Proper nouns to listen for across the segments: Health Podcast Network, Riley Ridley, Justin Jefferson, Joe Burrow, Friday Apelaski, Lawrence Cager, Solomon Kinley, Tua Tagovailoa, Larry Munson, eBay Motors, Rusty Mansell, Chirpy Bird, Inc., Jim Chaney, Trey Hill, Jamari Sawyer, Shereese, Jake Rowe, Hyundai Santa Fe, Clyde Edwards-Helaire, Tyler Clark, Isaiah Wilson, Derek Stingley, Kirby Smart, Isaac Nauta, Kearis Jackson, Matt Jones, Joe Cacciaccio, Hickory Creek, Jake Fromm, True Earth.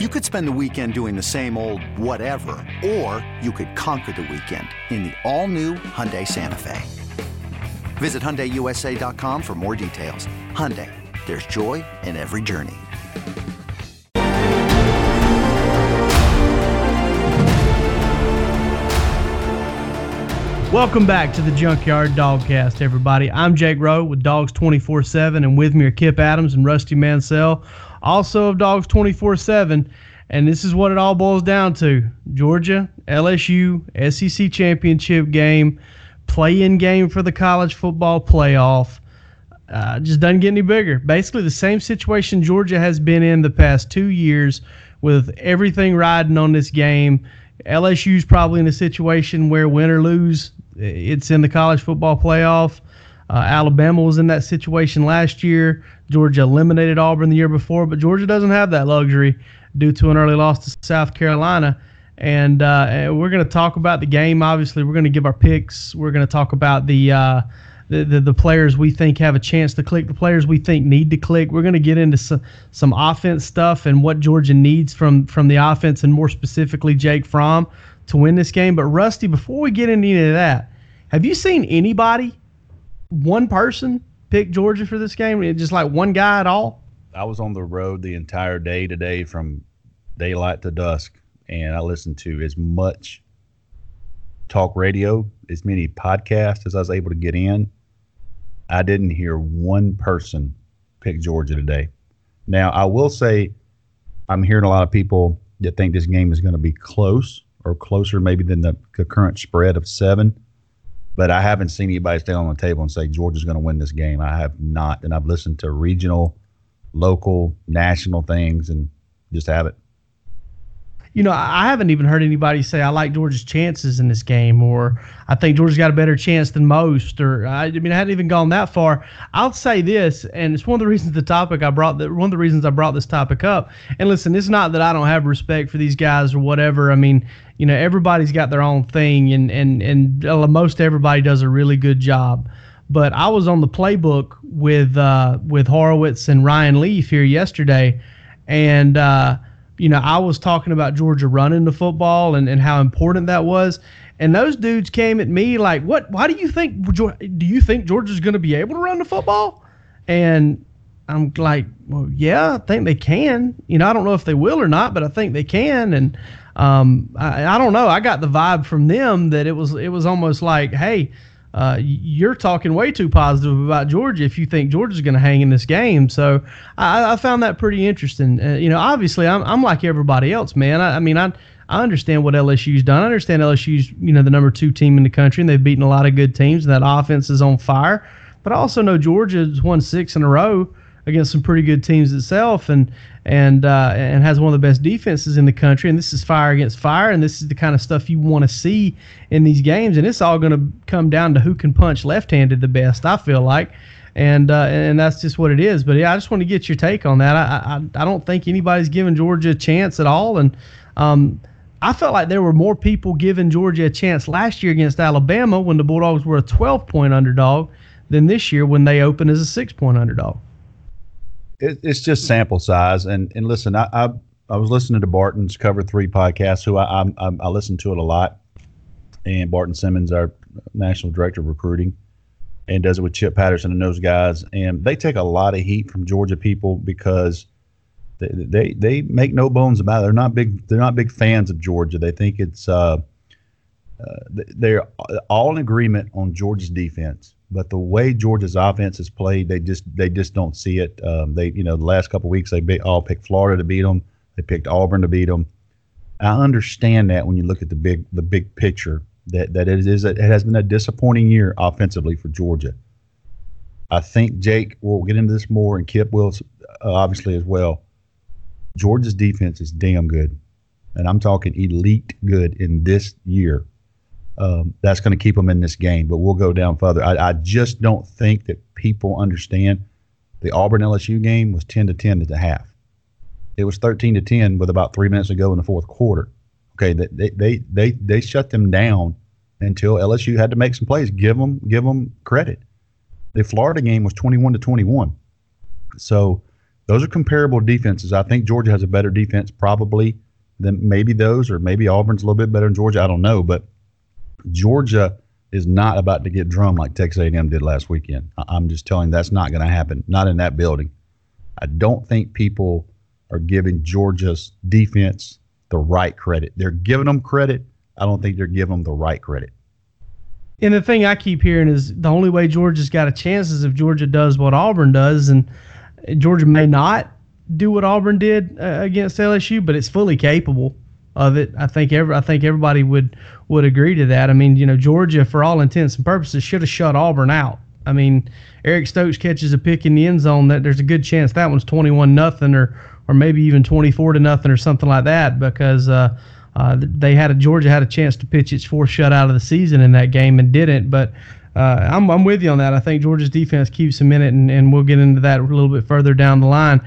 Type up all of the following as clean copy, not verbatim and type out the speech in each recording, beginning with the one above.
You could spend the weekend doing the same old whatever, or you could conquer the weekend in the all-new Hyundai Santa Fe. Visit HyundaiUSA.com for more details. Hyundai, there's joy in every journey. Welcome back to the Junkyard Dogcast, everybody. I'm Jake Rowe with Dogs 24/7, and with me are Kip Adams and Rusty Mansell, also of Dogs 24/7. And this is what it all boils down to: Georgia, LSU, SEC championship game, play-in game for the college football playoff. Just doesn't get any bigger. Basically, the same situation Georgia has been in the past 2 years, with everything riding on this game. LSU's probably in a situation where win or lose, it's in the college football playoff. Alabama was in that situation last year. Georgia eliminated Auburn the year before, but Georgia doesn't have that luxury due to an early loss to South Carolina. And we're going to talk about the game, obviously. We're going to give our picks. We're going to talk about the players we think have a chance to click, the players we think need to click. We're going to get into some offense stuff and what Georgia needs from the offense, and more specifically Jake Fromm, to win this game. But, Rusty, before we get into any of that, have you seen anybody, one person, pick Georgia for this game? Just like one guy at all? I was on the road the entire day today from daylight to dusk, and I listened to as much talk radio, as many podcasts as I was able to get in. I didn't hear one person pick Georgia today. Now, I will say I'm hearing a lot of people that think this game is going to be close, or closer maybe than the current spread of 7. But I haven't seen anybody stand on the table and say Georgia's going to win this game. I have not. And I've listened to regional, local, national things and just haven't. You know, I haven't even heard anybody say, I like Georgia's chances in this game, or I think Georgia's got a better chance than most, or I mean, I hadn't even gone that far. I'll say this, and it's one of the reasons I brought this topic up. And listen, it's not that I don't have respect for these guys or whatever. I mean, you know, everybody's got their own thing, and most everybody does a really good job. But I was on the playbook with Horowitz and Ryan Leaf here yesterday, and you know, I was talking about Georgia running the football and how important that was. And those dudes came at me like, "What? Why do you think Georgia's going to be able to run the football?" And I'm like, "Well, yeah, I think they can. You know, I don't know if they will or not, but I think they can." And I don't know. I got the vibe from them that it was almost like, "Hey, you're talking way too positive about Georgia if you think Georgia's going to hang in this game." So I found that pretty interesting. You know, obviously I'm like everybody else, man. I mean, I understand what LSU's done. I understand LSU's, you know, the number 2 team in the country, and they've beaten a lot of good teams, and that offense is on fire. But I also know Georgia's won 6 in a row against some pretty good teams itself, and has one of the best defenses in the country. And this is fire against fire, and this is the kind of stuff you want to see in these games. And it's all going to come down to who can punch left-handed the best, I feel like, and that's just what it is. But yeah, I just want to get your take on that. I don't think anybody's giving Georgia a chance at all, and I felt like there were more people giving Georgia a chance last year against Alabama when the Bulldogs were a 12-point underdog than this year when they opened as a 6-point underdog. It's just sample size, and listen, I was listening to Barton's Cover 3 podcast, who I listen to it a lot, and Barton Simmons, our national director of recruiting, and does it with Chip Patterson and those guys, and they take a lot of heat from Georgia people because they make no bones about it. They're not big fans of Georgia. They think it's they're all in agreement on Georgia's defense. But the way Georgia's offense is played, they just don't see it. The last couple of weeks they all picked Florida to beat them. They picked Auburn to beat them. I understand that when you look at the big picture, that it has been a disappointing year offensively for Georgia. I think Jake will get into this more, and Kip will obviously as well. Georgia's defense is damn good, and I'm talking elite good in this year. That's going to keep them in this game, but we'll go down further. I just don't think that people understand the Auburn-LSU game was 10-10 at the half. It was 13-10 with about 3 minutes to go in the fourth quarter. Okay, they shut them down until LSU had to make some plays. Give them credit. The Florida game was 21-21. So Those are comparable defenses. I think Georgia has a better defense probably than maybe those, or maybe Auburn's a little bit better than Georgia. I don't know, but Georgia is not about to get drummed like Texas A&M did last weekend. I'm just telling you that's not going to happen, not in that building. I don't think people are giving Georgia's defense the right credit. They're giving them credit. I don't think they're giving them the right credit. And the thing I keep hearing is the only way Georgia's got a chance is if Georgia does what Auburn does, and Georgia may not do what Auburn did against LSU, but it's fully capable of it. I think everybody would agree to that. I mean, you know, Georgia, for all intents and purposes, should have shut Auburn out. I mean, Eric Stokes catches a pick in the end zone that there's a good chance that one's 21-0 or maybe even 24-0 or something like that, because Georgia had a chance to pitch its fourth shutout of the season in that game and didn't. But I'm with you on that. I think Georgia's defense keeps them in it, and we'll get into that a little bit further down the line.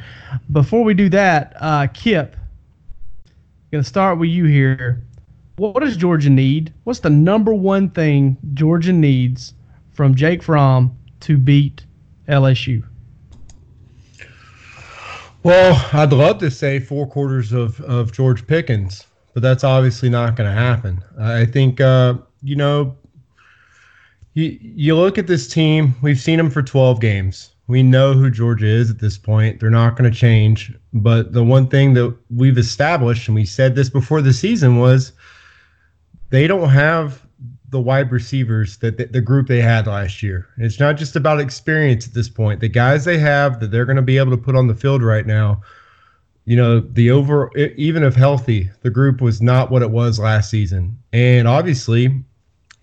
Before we do that, Kip, I'm going to start with you here. What does Georgia need? What's the number one thing Georgia needs from Jake Fromm to beat LSU? Well, I'd love to say 4 quarters of George Pickens, but that's obviously not going to happen. I think, you look at this team. We've seen them for 12 games. We know who Georgia is at this point. They're not going to change. But the one thing that we've established, and we said this before the season, was they don't have the wide receivers that the group they had last year. And it's not just about experience at this point. The guys they have that they're going to be able to put on the field right now, you know, even if healthy, the group was not what it was last season. And obviously,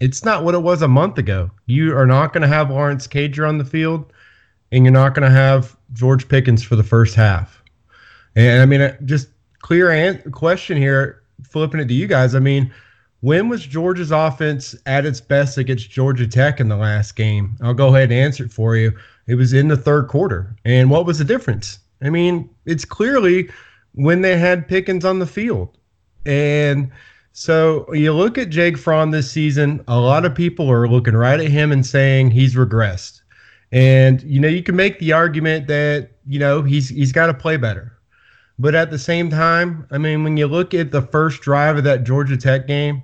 it's not what it was a month ago. You are not going to have Lawrence Cager on the field, and you're not going to have George Pickens for the first half. And, I mean, just clear question here, flipping it to you guys. I mean, when was Georgia's offense at its best against Georgia Tech in the last game? I'll go ahead and answer it for you. It was in the third quarter. And what was the difference? I mean, it's clearly when they had Pickens on the field. And so you look at Jake Fromm this season, a lot of people are looking right at him and saying he's regressed. And, you know, you can make the argument that, you know, he's got to play better. But at the same time, I mean, when you look at the first drive of that Georgia Tech game,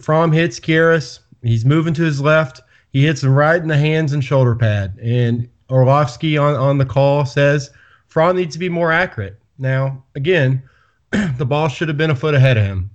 Fromm hits Kearis. He's moving to his left. He hits him right in the hands and shoulder pad. And Orlovsky on the call says Fromm needs to be more accurate. Now, again, the ball should have been a foot ahead of him,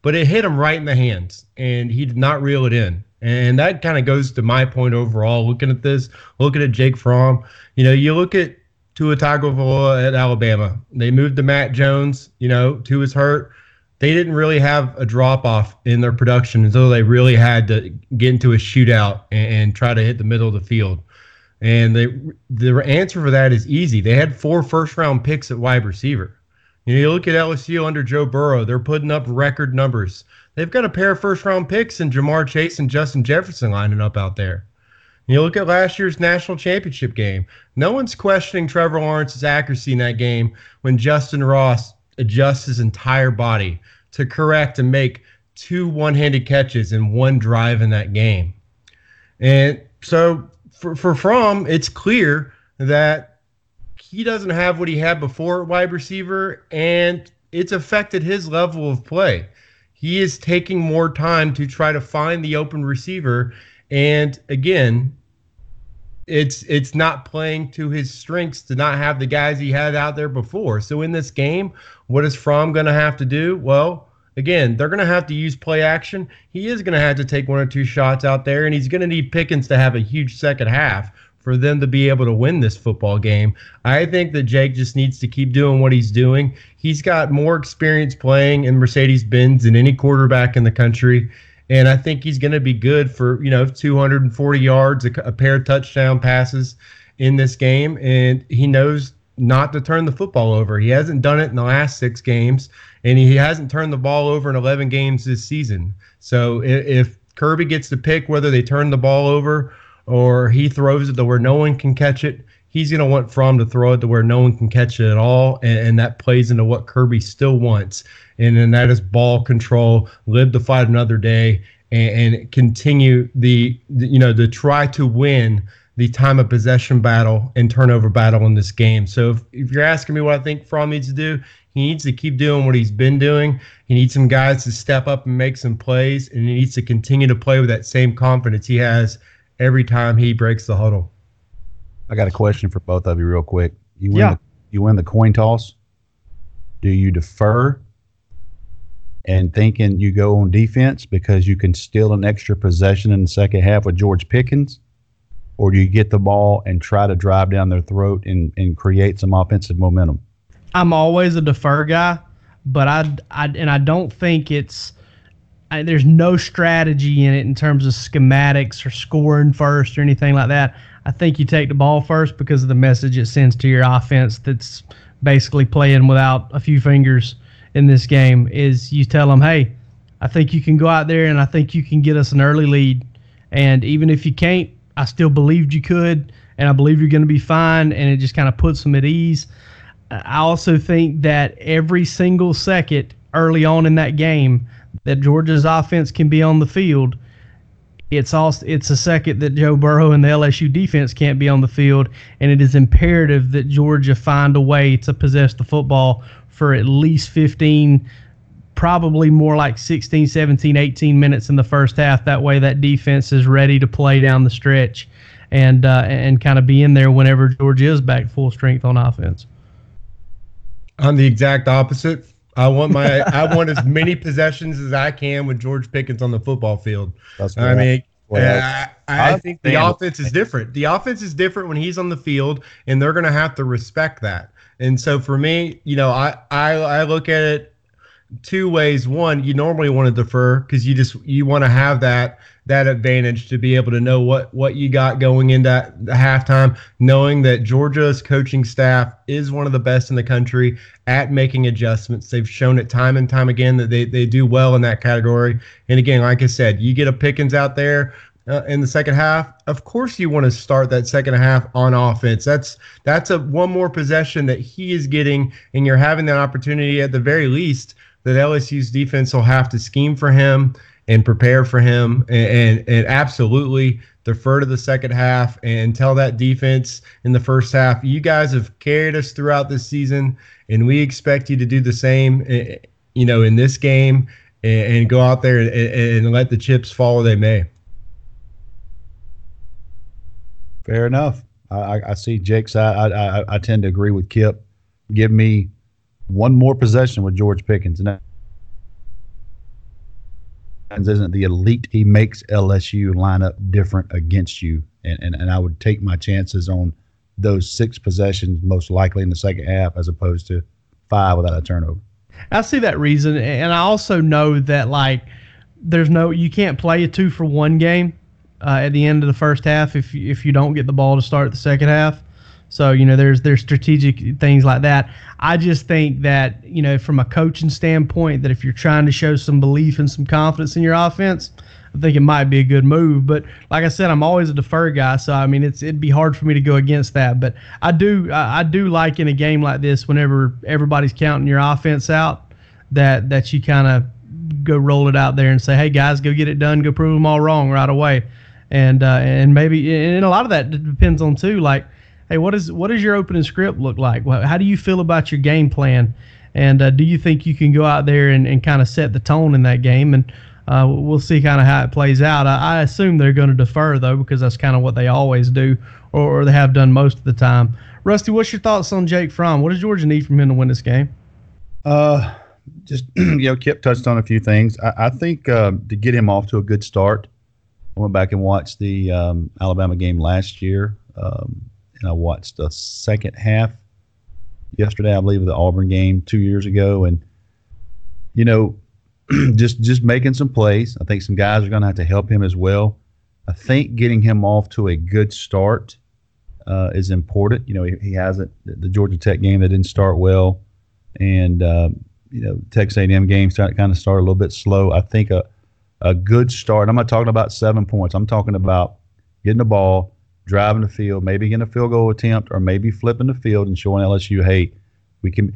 but it hit him right in the hands, and he did not reel it in. And that kind of goes to my point overall, looking at this, looking at Jake Fromm. You know, you look at Tua Tagovailoa at Alabama. They moved to Matt Jones, you know, Tua's hurt. They didn't really have a drop-off in their production until they really had to get into a shootout and try to hit the middle of the field. And the answer for that is easy. They had 4 first-round picks at wide receiver. You look at LSU under Joe Burrow, they're putting up record numbers. They've got a pair of first-round picks in Ja'Marr Chase and Justin Jefferson lining up out there. You look at last year's national championship game. No one's questioning Trevor Lawrence's accuracy in that game when Justin Ross adjusts his entire body to correct and make 2 one-handed catches in one drive in that game. And so for Fromm, it's clear that he doesn't have what he had before at wide receiver, and it's affected his level of play. He is taking more time to try to find the open receiver, and again, it's not playing to his strengths to not have the guys he had out there before. So in this game, what is Fromm going to have to do? Well, again, they're going to have to use play action. He is going to have to take 1 or 2 shots out there, and he's going to need Pickens to have a huge second half for them to be able to win this football game. I think that Jake just needs to keep doing what he's doing. He's got more experience playing in Mercedes-Benz than any quarterback in the country, and I think he's going to be good for, you know, 240 yards, a pair of touchdown passes in this game, and he knows not to turn the football over. He hasn't done it in the last 6 games, and he hasn't turned the ball over in 11 games this season. So if Kirby gets to pick whether they turn the ball over or he throws it to where no one can catch it, he's going to want Fromm to throw it to where no one can catch it at all, and that plays into what Kirby still wants, and then that is ball control, live to fight another day, and continue the try to win the time of possession battle and turnover battle in this game. So if you're asking me what I think Fromm needs to do, he needs to keep doing what he's been doing. He needs some guys to step up and make some plays, and he needs to continue to play with that same confidence he has every time he breaks the huddle. I got a question for both of you real quick. You win the coin toss. Do you defer and thinking you go on defense because you can steal an extra possession in the second half with George Pickens? Or do you get the ball and try to drive down their throat and create some offensive momentum? I'm always a defer guy, but I don't think it's – there's no strategy in it in terms of schematics or scoring first or anything like that. I think you take the ball first because of the message it sends to your offense that's basically playing without a few fingers in this game is you tell them, hey, I think you can go out there and I think you can get us an early lead. And even if you can't, I still believed you could, and I believe you're going to be fine, and it just kind of puts them at ease. I also think that every single second early on in that game that Georgia's offense can be on the field, it's a second that Joe Burrow and the LSU defense can't be on the field, and it is imperative that Georgia find a way to possess the football for at least 15, probably more like 16, 17, 18 minutes in the first half. That way that defense is ready to play down the stretch and kind of be in there whenever Georgia is back full strength on offense. I'm the exact opposite. I want as many possessions as I can with George Pickens on the football field. I think the offense is different. The offense is different when he's on the field, and they're going to have to respect that. And so for me, you know, I look at it two ways. One, you normally want to defer because you want to have that advantage to be able to know what you got going into the halftime, knowing that Georgia's coaching staff is one of the best in the country at making adjustments. They've shown it time and time again that they do well in that category. And again, like I said, you get a Pickens out there in the second half, of course you want to start that second half on offense. That's a one more possession that he is getting, and you're having that opportunity at the very least that LSU's defense will have to scheme for him and prepare for him and absolutely defer to the second half and tell that defense in the first half, you guys have carried us throughout this season, and we expect you to do the same, you know, in this game and go out there and let the chips fall where they may. Fair enough. I see Jake's side. I tend to agree with Kip. Give me one more possession with George Pickens. And that isn't the elite. He makes LSU line up different against you. And I would take my chances on those 6 possessions most likely in the second half as opposed to 5 without a turnover. I see that reason. And I also know that, like, you can't play a 2-for-1 game at the end of the first half if you don't get the ball to start the second half. So, you know, there's strategic things like that. I just think that, you know, from a coaching standpoint, that if you're trying to show some belief and some confidence in your offense, I think it might be a good move. But like I said, I'm always a defer guy, so I mean it'd be hard for me to go against that. But I do like in a game like this, whenever everybody's counting your offense out, that you kind of go roll it out there and say, hey guys, go get it done, go prove them all wrong right away. And maybe, and a lot of that depends on too, like, hey, what does your opening script look like? How do you feel about your game plan? And do you think you can go out there and kind of set the tone in that game? And we'll see kind of how it plays out. I assume they're going to defer, though, because that's kind of what they always do or they have done most of the time. Rusty, what's your thoughts on Jake Fromm? What does Georgia need from him to win this game? Just, you know, Kip touched on a few things. I think to get him off to a good start, I went back and watched the Alabama game last year. And I watched the second half yesterday, I believe, of the Auburn game 2 years ago. And, you know, just making some plays. I think some guys are going to have to help him as well. I think getting him off to a good start is important. You know, he hasn't – the Georgia Tech game, they didn't start well. And, you know, Texas A&M game kind of started a little bit slow. I think a good start – I'm not talking about 7 points. I'm talking about getting the ball – driving the field, maybe getting a field goal attempt, or maybe flipping the field and showing LSU, hey, we can.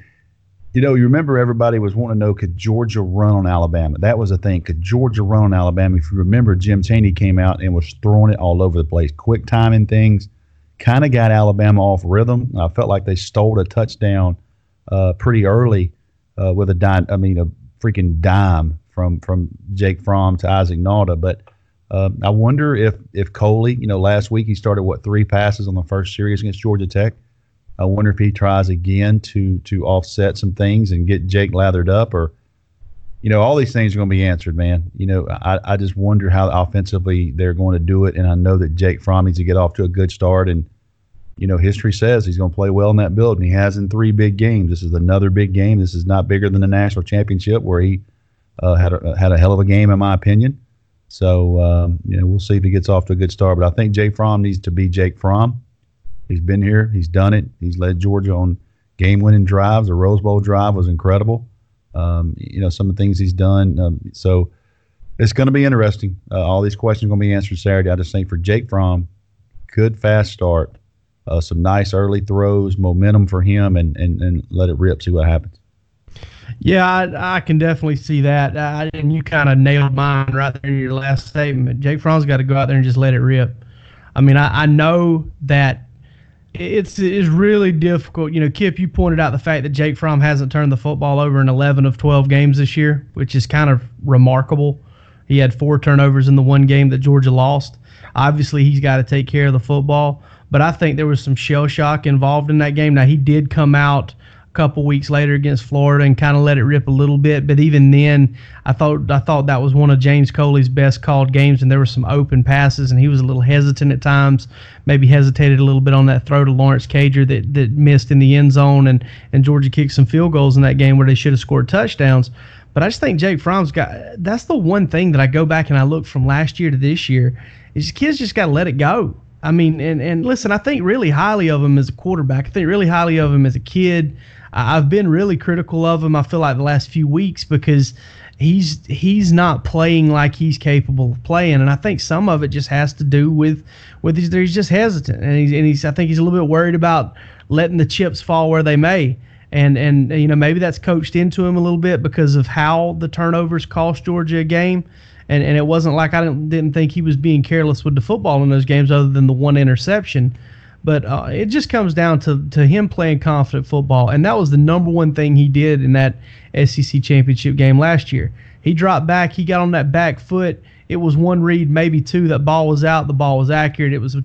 You know, you remember everybody was wanting to know, could Georgia run on Alabama? That was a thing. Could Georgia run on Alabama? If you remember, Jim Chaney came out and was throwing it all over the place. Quick timing things. Kind of got Alabama off rhythm. I felt like they stole a touchdown pretty early with a freaking dime from Jake Fromm to Isaac Nauta. But I wonder if Coley, you know, last week he started, 3 passes on the first series against Georgia Tech. I wonder if he tries again to offset some things and get Jake lathered up, or, you know, all these things are going to be answered, man. You know, I just wonder how offensively they're going to do it, and I know that Jake Fromm needs to get off to a good start, and, you know, history says he's going to play well in that build, and he has in 3 big games. This is another big game. This is not bigger than the national championship, where he had a hell of a game, in my opinion. So, you know, we'll see if he gets off to a good start, but I think Jake Fromm needs to be Jake Fromm. He's been here. He's done it. He's led Georgia on game-winning drives. The Rose Bowl drive was incredible. You know, some of the things he's done. So it's going to be interesting. All these questions are going to be answered Saturday. I just think for Jake Fromm, good fast start, some nice early throws, momentum for him, and let it rip, see what happens. Yeah, I can definitely see that. And you kind of nailed mine right there in your last statement. Jake Fromm's got to go out there and just let it rip. I mean, I know that It's really difficult. You know, Kip, you pointed out the fact that Jake Fromm hasn't turned the football over in 11 of 12 games this year, which is kind of remarkable. He had 4 turnovers in the one game that Georgia lost. Obviously, he's got to take care of the football, but I think there was some shell shock involved in that game. Now, he did come out a couple weeks later against Florida and kind of let it rip a little bit, but even then, I thought that was one of James Coley's best called games, and there were some open passes, and he was a little hesitant at times, maybe hesitated a little bit on that throw to Lawrence Cager that missed in the end zone, and Georgia kicked some field goals in that game where they should have scored touchdowns. But I just think Jake Fromm's got – that's the one thing that I go back and I look from last year to this year is kids just got to let it go. I mean, and listen, I think really highly of him as a quarterback. I think really highly of him as a kid. I've been really critical of him, I feel like, the last few weeks because he's not playing like he's capable of playing. And I think some of it just has to do with he's just hesitant. And he's I think he's a little bit worried about letting the chips fall where they may. And you know, maybe that's coached into him a little bit because of how the turnovers cost Georgia a game. And it wasn't like I didn't think he was being careless with the football in those games other than the one interception. But it just comes down to him playing confident football. And that was the number one thing he did in that SEC championship game last year. He dropped back. He got on that back foot. It was 1 read, maybe 2. That ball was out. The ball was accurate. It was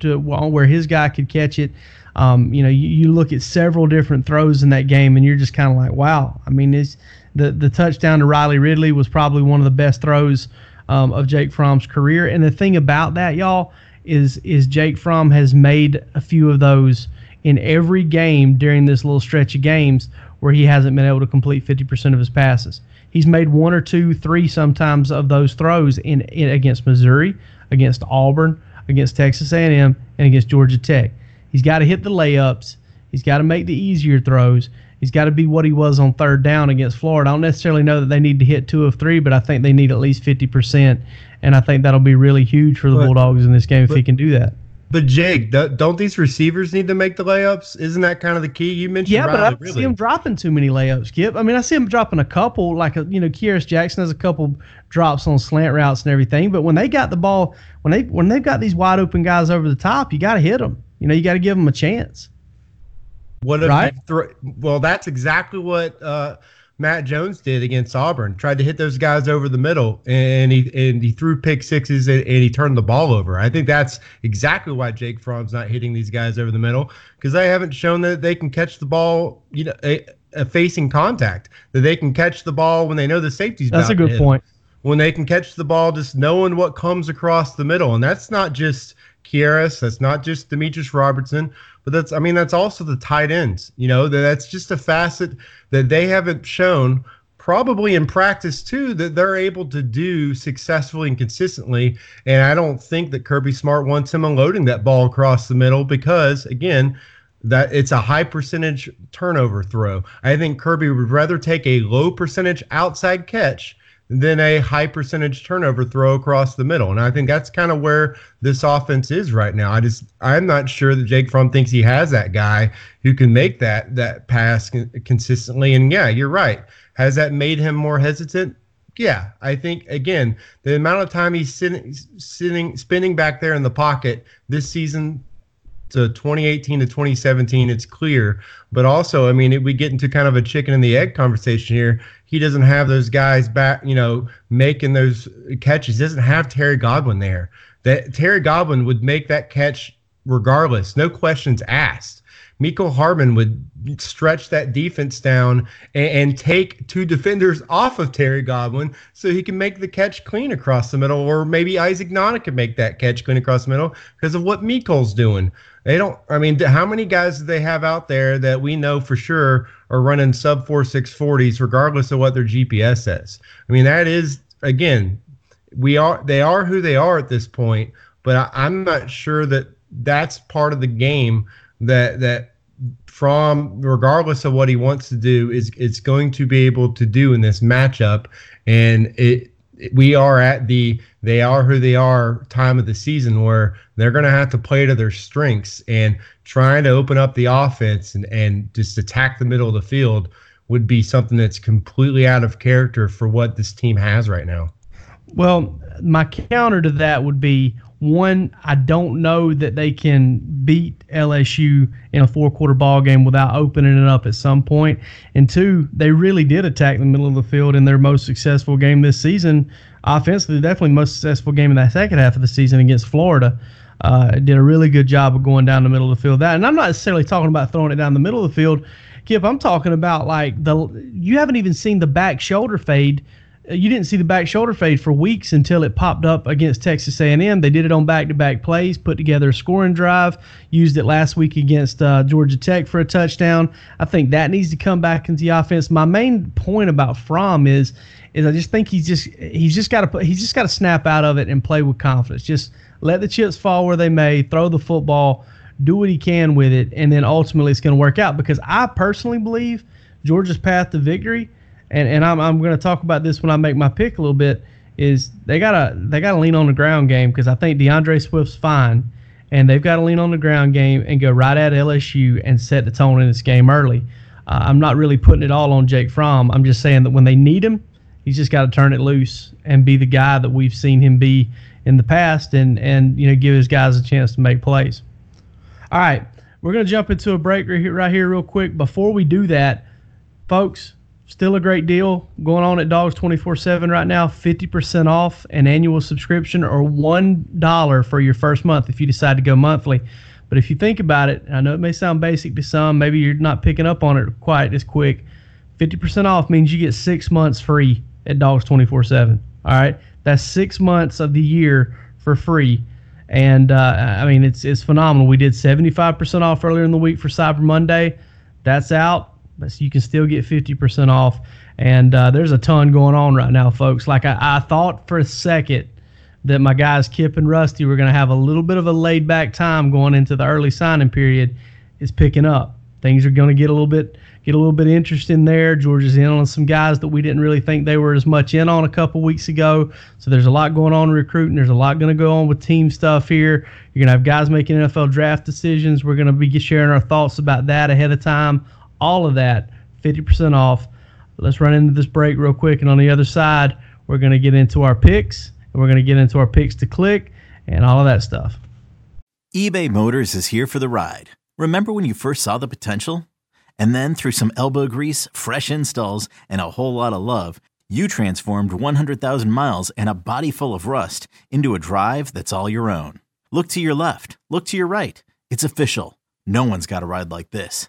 to where his guy could catch it. You know, you look at several different throws in that game, and you're just kind of like, wow. I mean, it's the touchdown to Riley Ridley was probably one of the best throws of Jake Fromm's career. And the thing about that, y'all, is Jake Fromm has made a few of those in every game during this little stretch of games where he hasn't been able to complete 50% of his passes. He's made 1 or 2, 3 sometimes of those throws in against Missouri, against Auburn, against Texas A&M, and against Georgia Tech. He's got to hit the layups. He's got to make the easier throws. He's got to be what he was on 3rd down against Florida. I don't necessarily know that they need to hit 2 of 3, but I think they need at least 50%, and I think that'll be really huge for the Bulldogs in this game if he can do that. But, Jake, don't these receivers need to make the layups? Isn't that kind of the key? You mentioned Riley. Yeah, but I don't see him dropping too many layups, Kip. I mean, I see him dropping a couple. Like, you know, Kearis Jackson has a couple drops on slant routes and everything. But when they got the ball, when they've got these wide-open guys over the top, you got to hit them. You know, you got to give them a chance. Well, that's exactly what Matt Jones did against Auburn. Tried to hit those guys over the middle, and he threw pick-6s, and he turned the ball over. I think that's exactly why Jake Fromm's not hitting these guys over the middle, because they haven't shown that they can catch the ball, you know, facing contact, that they can catch the ball when they know the safety's about to hit. That's a good point. When they can catch the ball just knowing what comes across the middle, and that's not just Kearis, that's not just Demetrius Robertson, but that's also the tight ends. You know, that's just a facet that they haven't shown, probably in practice too, that they're able to do successfully and consistently. And I don't think that Kirby Smart wants him unloading that ball across the middle because, again, that it's a high percentage turnover throw. I think Kirby would rather take a low percentage outside catch than a high percentage turnover throw across the middle. And I think that's kind of where this offense is right now. I'm not sure that Jake Fromm thinks he has that guy who can make that pass consistently. And yeah, you're right. Has that made him more hesitant? Yeah, I think, again, the amount of time he's spending back there in the pocket this season to 2018 to 2017, it's clear. But also, I mean, we get into kind of a chicken and the egg conversation here. He doesn't have those guys back, making those catches. He doesn't have Terry Godwin there. That Terry Godwin would make that catch regardless, no questions asked. Mecole Hardman would stretch that defense down and take two defenders off of Terry Godwin so he can make the catch clean across the middle, or maybe Isaac Nauta can make that catch clean across the middle because of what Mecole's doing. How many guys do they have out there that we know for sure are running sub 4.6 40s regardless of what their GPS says? I mean, that is, again, they are who they are at this point, but I'm not sure that that's part of the game that Fromm, regardless of what he wants to do, it's going to be able to do in this matchup. And we are at the they are who they are time of the season where they're going to have to play to their strengths, and trying to open up the offense and just attack the middle of the field would be something that's completely out of character for what this team has right now. Well, my counter to that would be, one, I don't know that they can beat LSU in a four-quarter ball game without opening it up at some point. And two, they really did attack the middle of the field in their most successful game this season. Offensively, definitely the most successful game in that second half of the season against Florida. Did a really good job of going down the middle of the field. And I'm not necessarily talking about throwing it down the middle of the field, Kip. I'm talking about you haven't even seen the back shoulder fade. You didn't see the back shoulder fade for weeks until it popped up against Texas A&M. They did it on back-to-back plays, put together a scoring drive, used it last week against Georgia Tech for a touchdown. I think that needs to come back into the offense. My main point about Fromm is I just think he's just got to snap out of it and play with confidence. Just let the chips fall where they may, throw the football, do what he can with it, and then ultimately it's going to work out, because I personally believe Georgia's path to victory, and I'm going to talk about this when I make my pick a little bit, is they gotta lean on the ground game, because I think DeAndre Swift's fine, and they've got to lean on the ground game and go right at LSU and set the tone in this game early. I'm not really putting it all on Jake Fromm. I'm just saying that when they need him, he's just got to turn it loose and be the guy that we've seen him be in the past, and give his guys a chance to make plays. All right, we're going to jump into a break right here real quick. Before we do that, folks, still a great deal going on at Dogs 24/7 right now. 50% off an annual subscription, or $1 for your first month if you decide to go monthly. But if you think about it, I know it may sound basic to some, maybe you're not picking up on it quite as quick. 50% off means you get 6 months free at Dogs 24/7. All right, that's 6 months of the year for free, and it's phenomenal. We did 75% off earlier in the week for Cyber Monday. That's out. But you can still get 50% off, and there's a ton going on right now, folks. Like, I thought for a second that my guys Kip and Rusty were going to have a little bit of a laid-back time going into the early signing period. It's picking up. Things are going to get a little bit interesting there. Georgia's in on some guys that we didn't really think they were as much in on a couple weeks ago. So there's a lot going on in recruiting. There's a lot going to go on with team stuff here. You're going to have guys making NFL draft decisions. We're going to be sharing our thoughts about that ahead of time. All of that, 50% off. Let's run into this break real quick, and on the other side, we're going to get into our picks, and we're going to get into our picks to click and all of that stuff. eBay Motors is here for the ride. Remember when you first saw the potential? And then through some elbow grease, fresh installs, and a whole lot of love, you transformed 100,000 miles and a body full of rust into a drive that's all your own. Look to your left. Look to your right. It's official. No one's got a ride like this.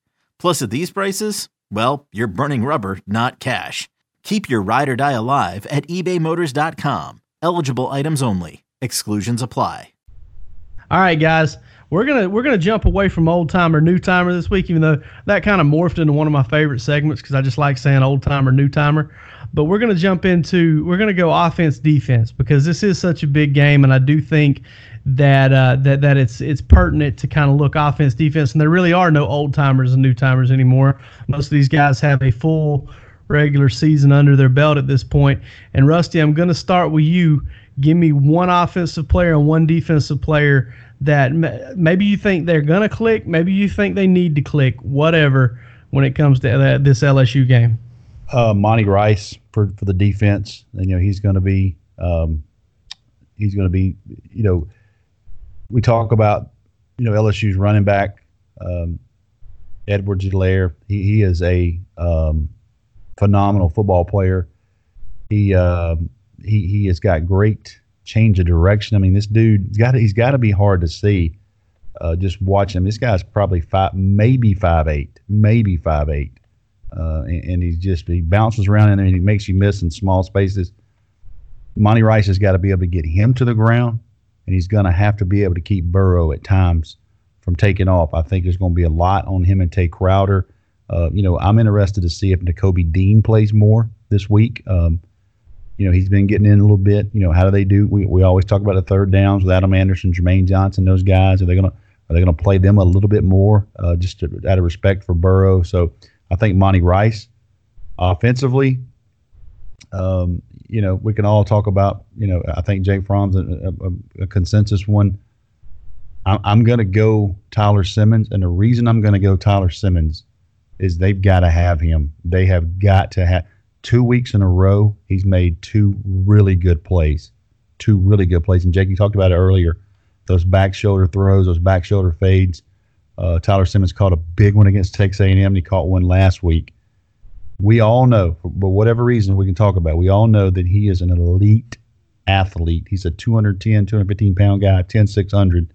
Plus, at these prices, well, you're burning rubber, not cash. Keep your ride-or-die alive at eBayMotors.com. Eligible items only. Exclusions apply. All right, guys. We're gonna jump away from old timer, new timer this week, even though that kind of morphed into one of my favorite segments because I just like saying old timer, new timer. But we're gonna go offense, defense, because this is such a big game, and I do think that it's pertinent to kind of look offense, defense, and there really are no old timers and new timers anymore. Most of these guys have a full regular season under their belt at this point. And Rusty, I'm gonna start with you. Give me one offensive player and one defensive player that maybe you think they're going to click, maybe you think they need to click, whatever, when it comes to this LSU game. Monty Rice for the defense. And, you know, he's going to be, you know, we talk about, you know, LSU's running back, Edwards-Helaire. He is a phenomenal football player. He has got great change of direction. I mean, this dude, he's got to be hard to see just watching him. This guy's probably 5'8", and he bounces around and he makes you miss in small spaces. Monty Rice has got to be able to get him to the ground, and he's going to have to be able to keep Burrow at times from taking off. I think there's going to be a lot on him and Tay Crowder. You know, I'm interested to see if Nakobe Dean plays more this week. You know, he's been getting in a little bit. You know, how do they do? We always talk about the third downs with Adam Anderson, Jermaine Johnson, those guys. Are they gonna play them a little bit more out of respect for Burrow? So I think Monty Rice, offensively, you know, we can all talk about. You know, I think Jake Fromm's a consensus one. I'm gonna go Tyler Simmons, and the reason I'm gonna go Tyler Simmons is they've got to have him. They have got to have. 2 weeks in a row, he's made two really good plays. And Jake, you talked about it earlier, those back shoulder throws, those back shoulder fades. Tyler Simmons caught a big one against Texas A&M, and he caught one last week. We all know, for whatever reason we can talk about, we all know that he is an elite athlete. He's a 210, 215-pound guy, 10-600.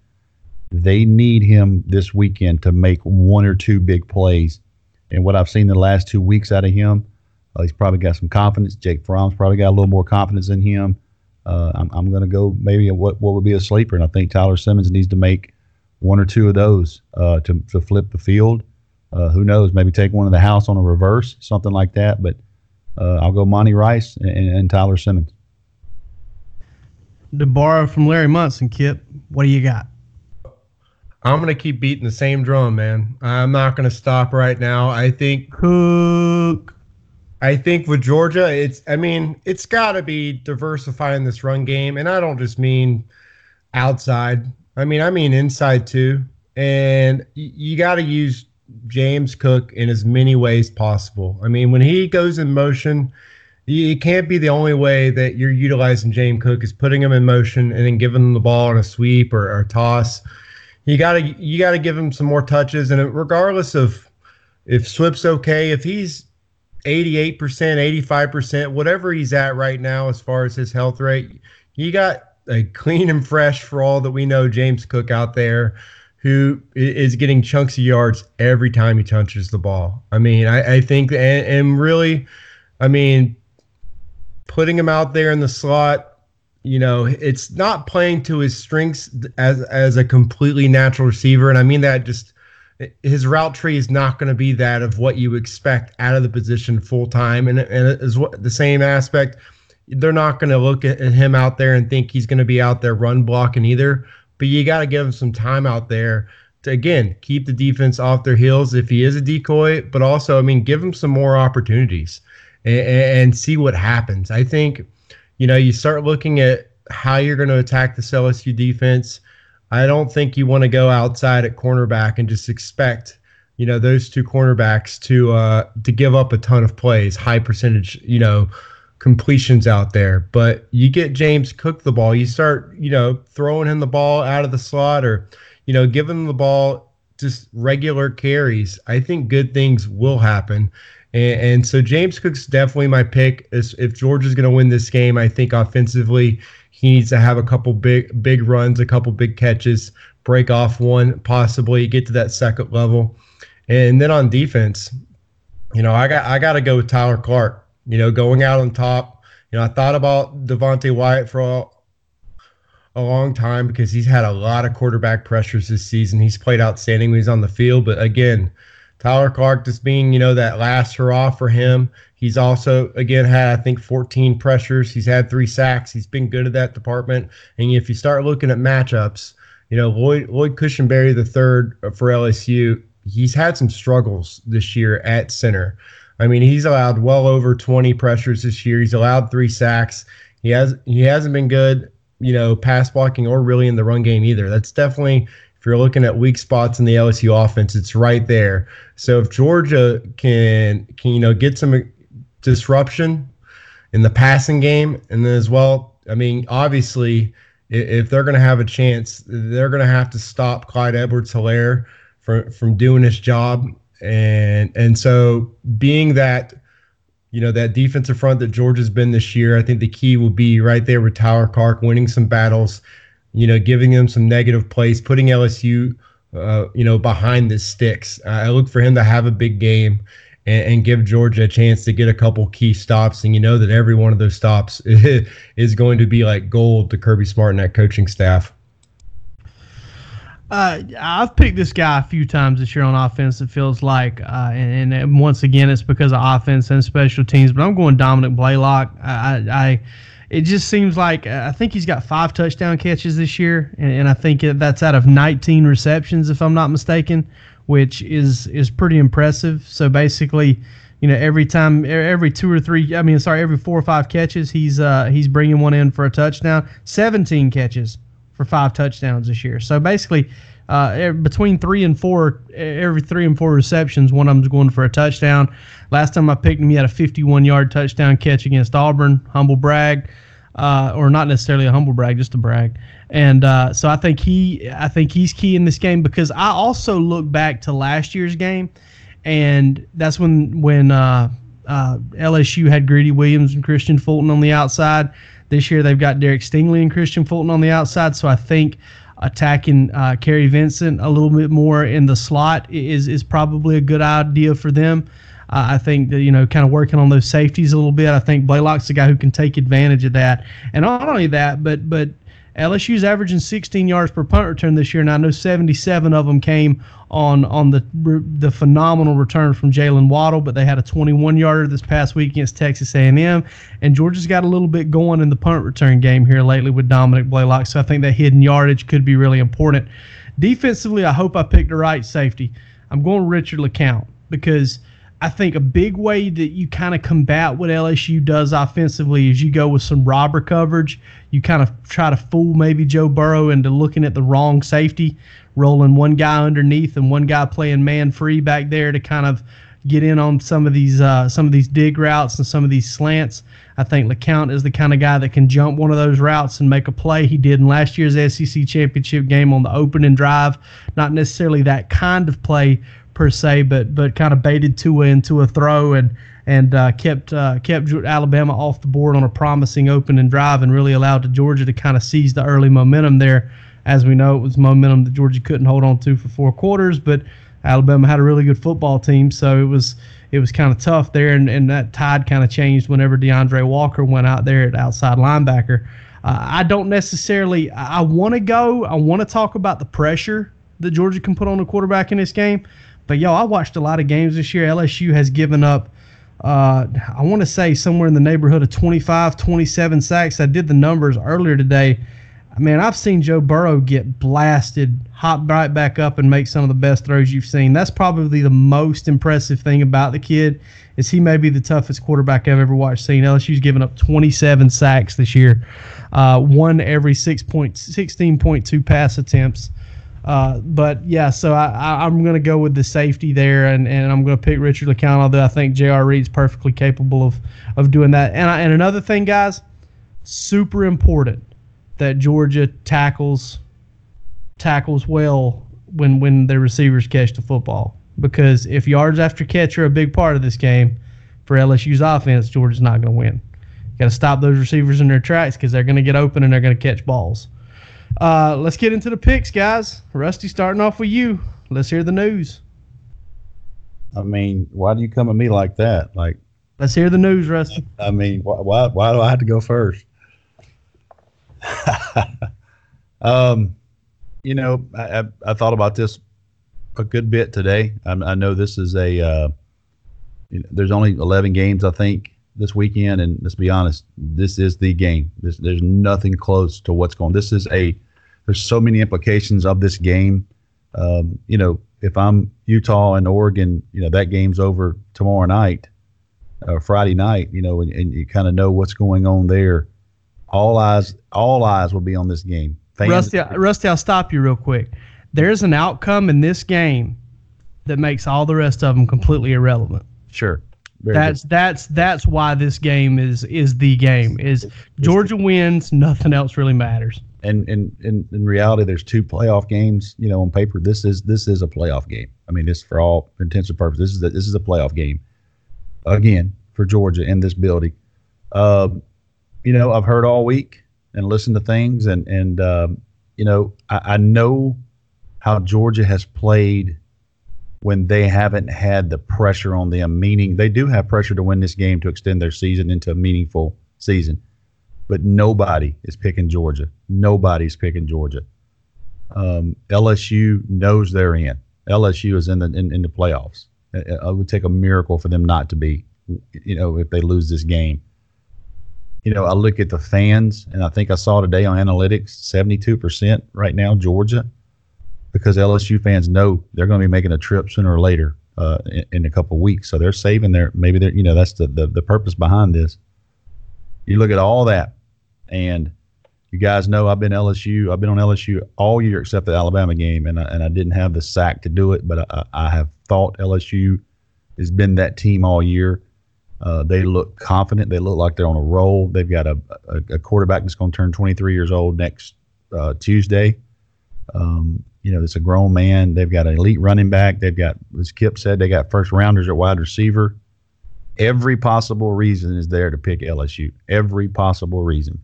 They need him this weekend to make one or two big plays. And what I've seen the last 2 weeks out of him, he's probably got some confidence. Jake Fromm's probably got a little more confidence in him. I'm going to go maybe what would be a sleeper, and I think Tyler Simmons needs to make one or two of those to flip the field. Who knows? Maybe take one of the house on a reverse, something like that. But I'll go Monty Rice and Tyler Simmons. To borrow from Larry Munson, Kip, what do you got? I'm going to keep beating the same drum, man. I'm not going to stop right now. I think Cook. I think with Georgia, it's got to be diversifying this run game. And I don't just mean outside. I mean inside too. And you got to use James Cook in as many ways possible. I mean, when he goes in motion, it can't be the only way that you're utilizing James Cook is putting him in motion and then giving him the ball on a sweep or a toss. You got to give him some more touches. And regardless of if Swip's okay, if he's 88%, 85%, whatever he's at right now as far as his health rate, you got a clean and fresh, for all that we know, James Cook out there who is getting chunks of yards every time he touches the ball. I mean, I think, and really, I mean, putting him out there in the slot, you know, it's not playing to his strengths as a completely natural receiver, and I mean that just – his route tree is not going to be that of what you expect out of the position full time. And as the same aspect, they're not going to look at him out there and think he's going to be out there run blocking either. But you got to give him some time out there to, again, keep the defense off their heels if he is a decoy. But also, I mean, give him some more opportunities and see what happens. I think, you know, you start looking at how you're going to attack this LSU defense. I don't think you want to go outside at cornerback and just expect, you know, those two cornerbacks to give up a ton of plays, high percentage, you know, completions out there. But you get James Cook the ball, you start, you know, throwing him the ball out of the slot or, you know, giving him the ball just regular carries. I think good things will happen. And so James Cook's definitely my pick. If Georgia's going to win this game, I think offensively, he needs to have a couple big runs, a couple big catches, break off one, possibly get to that second level. And then on defense, you know, I got to go with Tyler Clark. you know, going out on top. You know, I thought about Devontae Wyatt for a long time because he's had a lot of quarterback pressures this season. He's played outstanding when he's on the field. But again, Tyler Clark just being, you know, that last hurrah for him. He's also, again, had, I think, 14 pressures. He's had 3 sacks. He's been good at that department. And if you start looking at matchups, you know, Lloyd Cushenberry III for LSU, he's had some struggles this year at center. I mean, he's allowed well over 20 pressures this year. He's allowed 3 sacks. He hasn't been good, you know, pass blocking or really in the run game either. That's definitely, if you're looking at weak spots in the LSU offense, it's right there. So if Georgia can you know, get some disruption in the passing game, and then as well, I mean, obviously, if they're going to have a chance, they're going to have to stop Clyde Edwards-Helaire from doing his job. And so being that, you know, that defensive front that Georgia's been this year, I think the key will be right there with Tyler Clark, winning some battles, you know, giving them some negative plays, putting LSU, you know, behind the sticks. I look for him to have a big game and give Georgia a chance to get a couple key stops. And you know that every one of those stops is going to be like gold to Kirby Smart and that coaching staff. I've picked this guy a few times this year on offense, it feels like. And once again, it's because of offense and special teams. But I'm going Dominic Blaylock. It just seems like I think he's got 5 touchdown catches this year. And I think that's out of 19 receptions, if I'm not mistaken, which is pretty impressive. So basically, you know, every 4 or 5 catches, he's bringing one in for a touchdown. 17 catches for 5 touchdowns this year. So basically, between 3 and 4, every 3 and 4 receptions, one of them's going for a touchdown. Last time I picked him, he had a 51-yard touchdown catch against Auburn. Humble brag. Or not necessarily a humble brag, just a brag. And so I think he's key in this game, because I also look back to last year's game, and that's when LSU had Greedy Williams and Christian Fulton on the outside. This year they've got Derek Stingley and Christian Fulton on the outside. So I think attacking Kerry Vincent a little bit more in the slot is probably a good idea for them. I think that, you know, kind of working on those safeties a little bit. I think Blaylock's the guy who can take advantage of that. And not only that, but LSU's averaging 16 yards per punt return this year, and I know 77 of them came on the phenomenal return from Jaylen Waddle, but they had a 21-yarder this past week against Texas A&M. And Georgia's got a little bit going in the punt return game here lately with Dominic Blaylock, so I think that hidden yardage could be really important. Defensively, I hope I picked the right safety. I'm going Richard LeCounte, because – I think a big way that you kind of combat what LSU does offensively is you go with some robber coverage. You kind of try to fool maybe Joe Burrow into looking at the wrong safety, rolling one guy underneath and one guy playing man free back there to kind of get in on some of these dig routes and some of these slants. I think LeCounte is the kind of guy that can jump one of those routes and make a play. He did in last year's SEC championship game on the opening drive. Not necessarily that kind of play per se, but kind of baited Tua into a throw and kept Alabama off the board on a promising opening drive and really allowed Georgia to kind of seize the early momentum there. As we know, it was momentum that Georgia couldn't hold on to for 4 quarters, but Alabama had a really good football team, so it was kind of tough there, and that tide kind of changed whenever DeAndre Walker went out there at outside linebacker. I want to talk about the pressure that Georgia can put on the quarterback in this game. But, I watched a lot of games this year. LSU has given up, I want to say, somewhere in the neighborhood of 25, 27 sacks. I did the numbers earlier today. Man, I've seen Joe Burrow get blasted, hop right back up, and make some of the best throws you've seen. That's probably the most impressive thing about the kid, is he may be the toughest quarterback I've ever watched. LSU's given up 27 sacks this year, one every 16.2 pass attempts. So I'm going to go with the safety there, and I'm going to pick Richard LeCounte, although I think J.R. Reed's perfectly capable of doing that. And another thing, guys, super important that Georgia tackles well when their receivers catch the football, because if yards after catch are a big part of this game for LSU's offense, Georgia's not going to win. You got to stop those receivers in their tracks, because they're going to get open and they're going to catch balls. Let's get into the picks, guys. Rusty, starting off with you. Let's hear the news. I mean, why do you come at me like that? Like, Let's hear the news, Rusty. I mean, why do I have to go first? You know, I thought about this a good bit today. I know this is a you know, there's only 11 games, I think, this weekend, and let's be honest, this is the game. There's nothing close to what's going on. This is a there's so many implications of this game. You know, if I'm Utah and Oregon, you know, that game's over tomorrow night or Friday night, you know, and you kind of know what's going on there. All eyes will be on this game. Rusty, I'll stop you real quick. There's an outcome in this game that makes all the rest of them completely irrelevant. Sure. That's why this game is the game. Is Georgia wins, nothing else really matters. And in reality, there's two playoff games. You know, on paper, this is a playoff game. I mean, this for all intents and purposes, this is a playoff game. Again, for Georgia in this building. You know, I've heard all week and listened to things, and you know, I know how Georgia has played when they haven't had the pressure on them, meaning they do have pressure to win this game to extend their season into a meaningful season. But nobody is picking Georgia. Nobody's picking Georgia. LSU knows they're in. LSU is in the playoffs. It would take a miracle for them not to be, you know, if they lose this game. You know, I look at the fans, and I think I saw today on analytics, 72% right now, Georgia, because LSU fans know they're going to be making a trip sooner or later in a couple of weeks. So they're saving their – maybe they're – you know, that's the purpose behind this. You look at all that, and you guys know I've been on LSU all year except the Alabama game, and I didn't have the sack to do it, but I have thought LSU has been that team all year. They look confident. They look like they're on a roll. They've got a quarterback that's going to turn 23 years old next Tuesday. You know, it's a grown man. They've got an elite running back. They've got, as Kip said, they got first-rounders at wide receiver. Every possible reason is there to pick LSU. Every possible reason.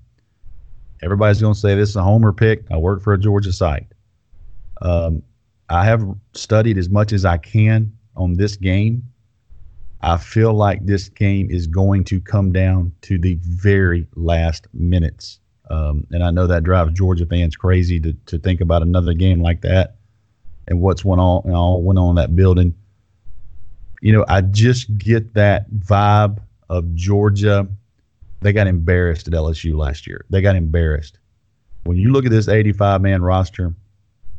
Everybody's going to say this is a homer pick. I work for a Georgia site. I have studied as much as I can on this game. I feel like this game is going to come down to the very last minutes. And I know that drives Georgia fans crazy to think about another game like that and what's went on and all went on in that building. You know, I just get that vibe of Georgia. They got embarrassed at LSU last year. They got embarrassed. When you look at this 85-man roster,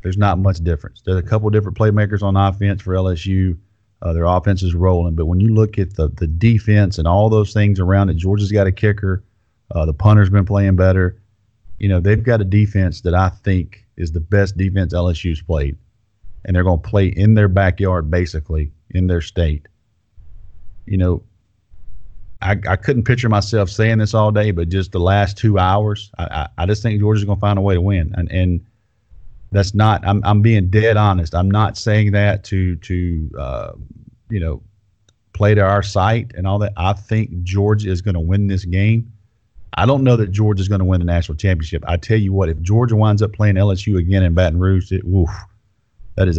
there's not much difference. There's a couple different playmakers on offense for LSU. Their offense is rolling. But when you look at the defense and all those things around it, Georgia's got a kicker. The punter's been playing better. You know, they've got a defense that I think is the best defense LSU's played. And they're going to play in their backyard, basically, in their state. You know, I couldn't picture myself saying this all day, but just the last 2 hours, I just think Georgia's going to find a way to win. And that's not – I'm being dead honest. I'm not saying that to you know, play to our site and all that. I think Georgia is going to win this game. I don't know that Georgia's going to win the national championship. I tell you what, if Georgia winds up playing LSU again in Baton Rouge, that is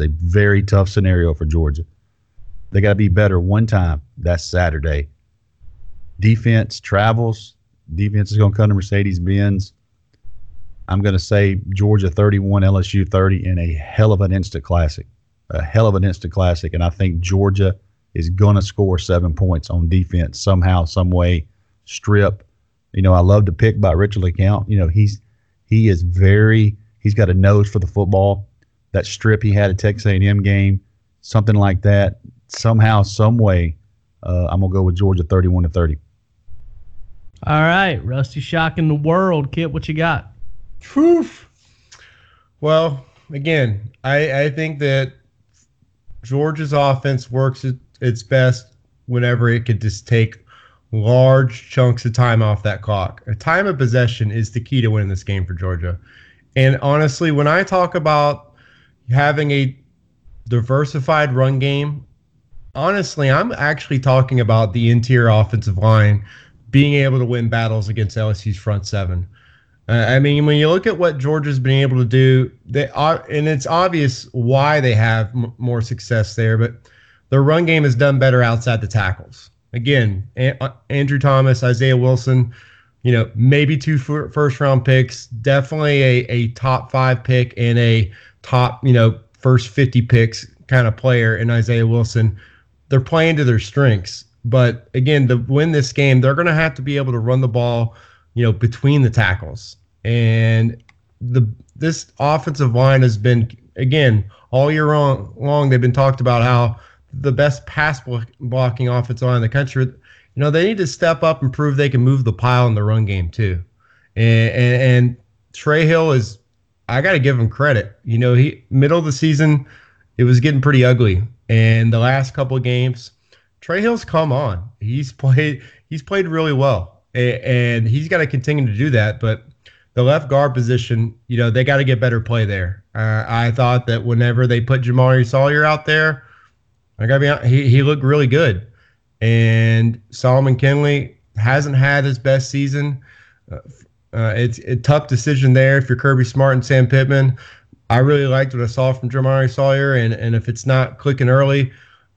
a very tough scenario for Georgia. They got to be better one time. That's Saturday. Defense travels. Defense is going to come to Mercedes-Benz. I'm going to say Georgia 31, LSU 30 in a hell of an instant classic. And I think Georgia is going to score 7 points on defense somehow, some way, strip. You know, I love to pick by Richard LeCounte. You know, he's got a nose for the football. That strip he had at Texas A&M game, something like that. Somehow, some way, I'm going to go with Georgia 31-30. All right. Rusty shocking the world. Kip, what you got? Well, again, I think that Georgia's offense works its best whenever it could just take large chunks of time off that clock. A time of possession is the key to winning this game for Georgia. And honestly, when I talk about having a diversified run game, honestly, I'm actually talking about the interior offensive line being able to win battles against LSU's front seven. I mean, when you look at what Georgia's been able to do, they are, and it's obvious why they have more success there, but their run game has done better outside the tackles. again, Andrew Thomas, Isaiah Wilson, you know, maybe two first-round picks, definitely a top five pick and a top, you know, first 50 picks kind of player in Isaiah Wilson. They're playing to their strengths. But, again, to win this game, they're going to have to be able to run the ball, you know, between the tackles. And this offensive line has been, again, all year long they've been talked about how the best pass blocking offensive line in the country. You know, they need to step up and prove they can move the pile in the run game too. And Trey Hill is, I got to give him credit. You know, he middle of the season, it was getting pretty ugly. And the last couple of games, Trey Hill's come on. He's played really well. And he's got to continue to do that. But the left guard position, you know, they got to get better play there. I thought that whenever they put Jamari Sawyer out there, I got to be honest, he looked really good. And Solomon Kinley hasn't had his best season. It's a tough decision there if you're Kirby Smart and Sam Pittman. I really liked what I saw from Jamari Sawyer, and if it's not clicking early,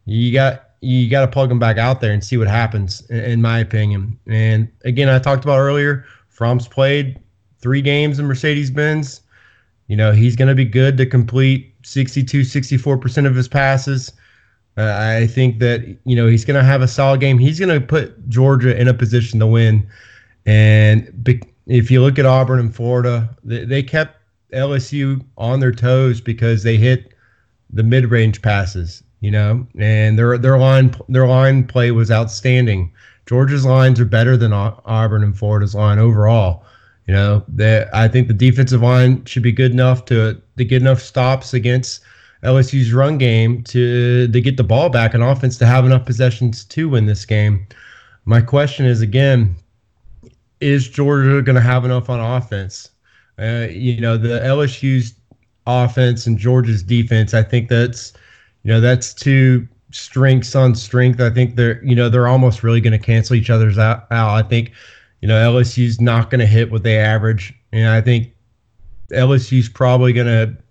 you got to plug him back out there and see what happens, in my opinion. And, again, I talked about earlier, Fromm's played 3 games in Mercedes-Benz. You know, he's going to be good to complete 64% of his passes. I think that, you know, he's going to have a solid game. He's going to put Georgia in a position to win. And if you look at Auburn and Florida, they kept LSU on their toes because they hit the mid-range passes, you know, and their line play was outstanding. Georgia's lines are better than Auburn and Florida's line overall. You know, I think the defensive line should be good enough to get enough stops against LSU's run game to get the ball back on offense to have enough possessions to win this game. My question is, again, is Georgia going to have enough on offense? You know, the LSU's offense and Georgia's defense, I think that's two strengths on strength. I think they're almost really going to cancel each other's out. I think, you know, LSU's not going to hit what they average. And I think LSU's probably going to –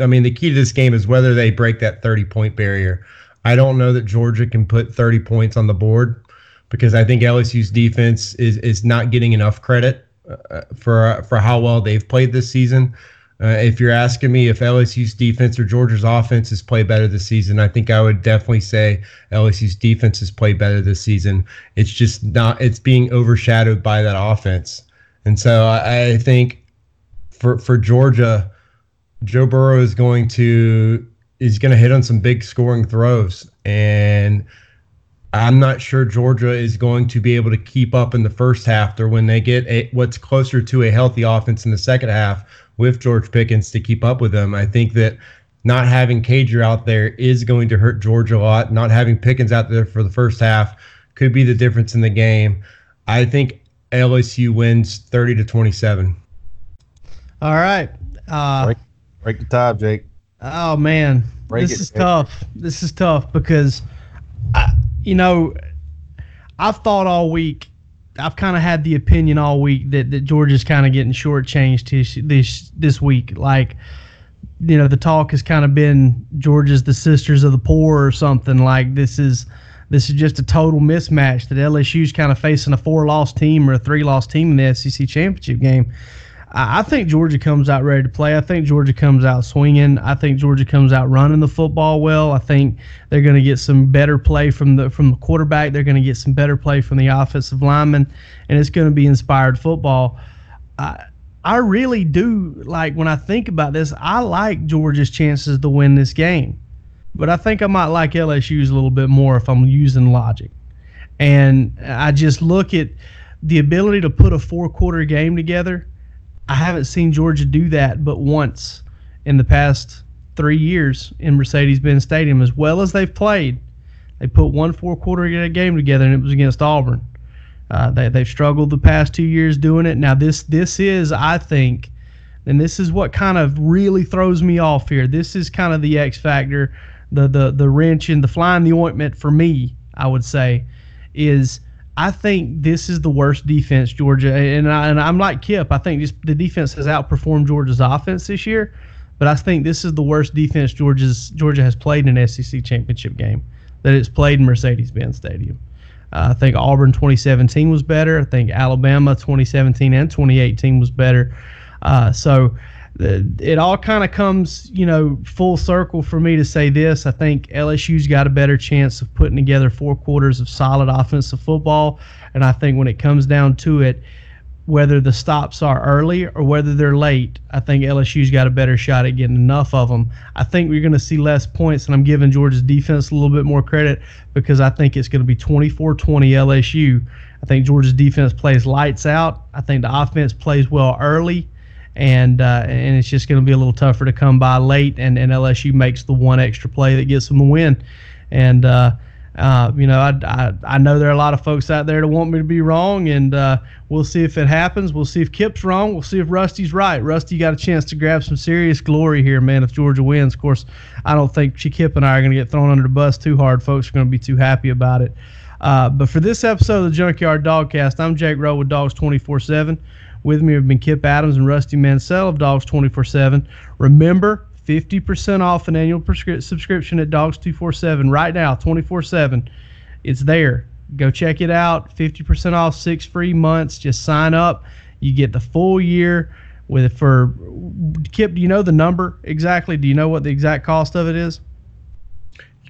I mean, the key to this game is whether they break that 30-point barrier. I don't know that Georgia can put 30 points on the board because I think LSU's defense is not getting enough credit for how well they've played this season. If you're asking me if LSU's defense or Georgia's offense has played better this season, I think I would definitely say LSU's defense has played better this season. It's just not – it's being overshadowed by that offense. And so I think for Georgia, Joe Burrow is going to hit on some big scoring throws. And I'm not sure Georgia is going to be able to keep up in the first half or when they get what's closer to a healthy offense in the second half with George Pickens to keep up with them. I think that not having Cager out there is going to hurt Georgia a lot. Not having Pickens out there for the first half could be the difference in the game. I think LSU wins 30-27. All right. Break the tie, Jake. Oh, man. This is tough. This is tough because, I've thought all week, I've kind of had the opinion all week that Georgia's kind of getting shortchanged this week. Like, you know, the talk has kind of been Georgia's the sisters of the poor or something. Like, this is just a total mismatch that LSU's kind of facing a 4-loss team or a 3-loss team in the SEC championship game. I think Georgia comes out ready to play. I think Georgia comes out swinging. I think Georgia comes out running the football well. I think they're going to get some better play from the quarterback. They're going to get some better play from the offensive lineman, and it's going to be inspired football. I really do, like, when I think about this, I like Georgia's chances to win this game. But I think I might like LSU's a little bit more if I'm using logic. And I just look at the ability to put a 4-quarter game together. I haven't seen Georgia do that but once in the past 3 years in Mercedes-Benz Stadium. As well as they've played, they put 1 4-quarter game together, and it was against Auburn. They've struggled the past 2 years doing it. Now, this is, I think, and this is what kind of really throws me off here. This is kind of the X factor, the wrench and the fly in the ointment for me, I would say, is – I think this is the worst defense, Georgia. And I'm like Kip. I think the defense has outperformed Georgia's offense this year. But I think this is the worst defense Georgia has played in an SEC championship game that it's played in Mercedes-Benz Stadium. I think Auburn 2017 was better. I think Alabama 2017 and 2018 was better. It all kind of comes, full circle for me to say this. I think LSU's got a better chance of putting together 4 quarters of solid offensive football. And I think when it comes down to it, whether the stops are early or whether they're late, I think LSU's got a better shot at getting enough of them. I think we're going to see less points, and I'm giving Georgia's defense a little bit more credit because I think it's going to be 24-20 LSU. I think Georgia's defense plays lights out. I think the offense plays well early. And it's just going to be a little tougher to come by late, and LSU makes the one extra play that gets them the win. And, I know there are a lot of folks out there that want me to be wrong, and we'll see if it happens. We'll see if Kip's wrong. We'll see if Rusty's right. Rusty got a chance to grab some serious glory here, man, if Georgia wins. Of course, I don't think Kip and I are going to get thrown under the bus too hard. Folks are going to be too happy about it. But for this episode of the Junkyard Dogcast, I'm Jake Rowe with Dogs 24/7. With me have been Kip Adams and Rusty Mansell of Dogs 24/7. Remember, 50% off an annual subscription at Dogs 24/7 right now, 24/7. It's there. Go check it out. 50% off, 6 free months. Just sign up. You get the full year. For Kip, do you know the number exactly? Do you know what the exact cost of it is?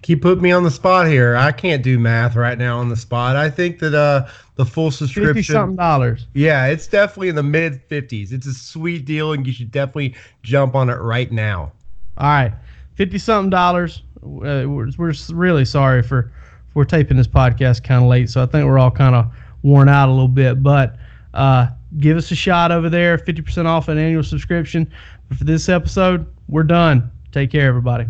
Keep putting me on the spot here. I can't do math right now on the spot. I think that the full subscription, $50-something. Yeah, it's definitely in the mid-50s. It's a sweet deal, and you should definitely jump on it right now. All right, $50-something. We're really sorry for we're taping this podcast kind of late, so I think we're all kind of worn out a little bit. But give us a shot over there. 50% off an annual subscription. But for this episode, we're done. Take care, everybody.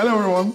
Hello everyone,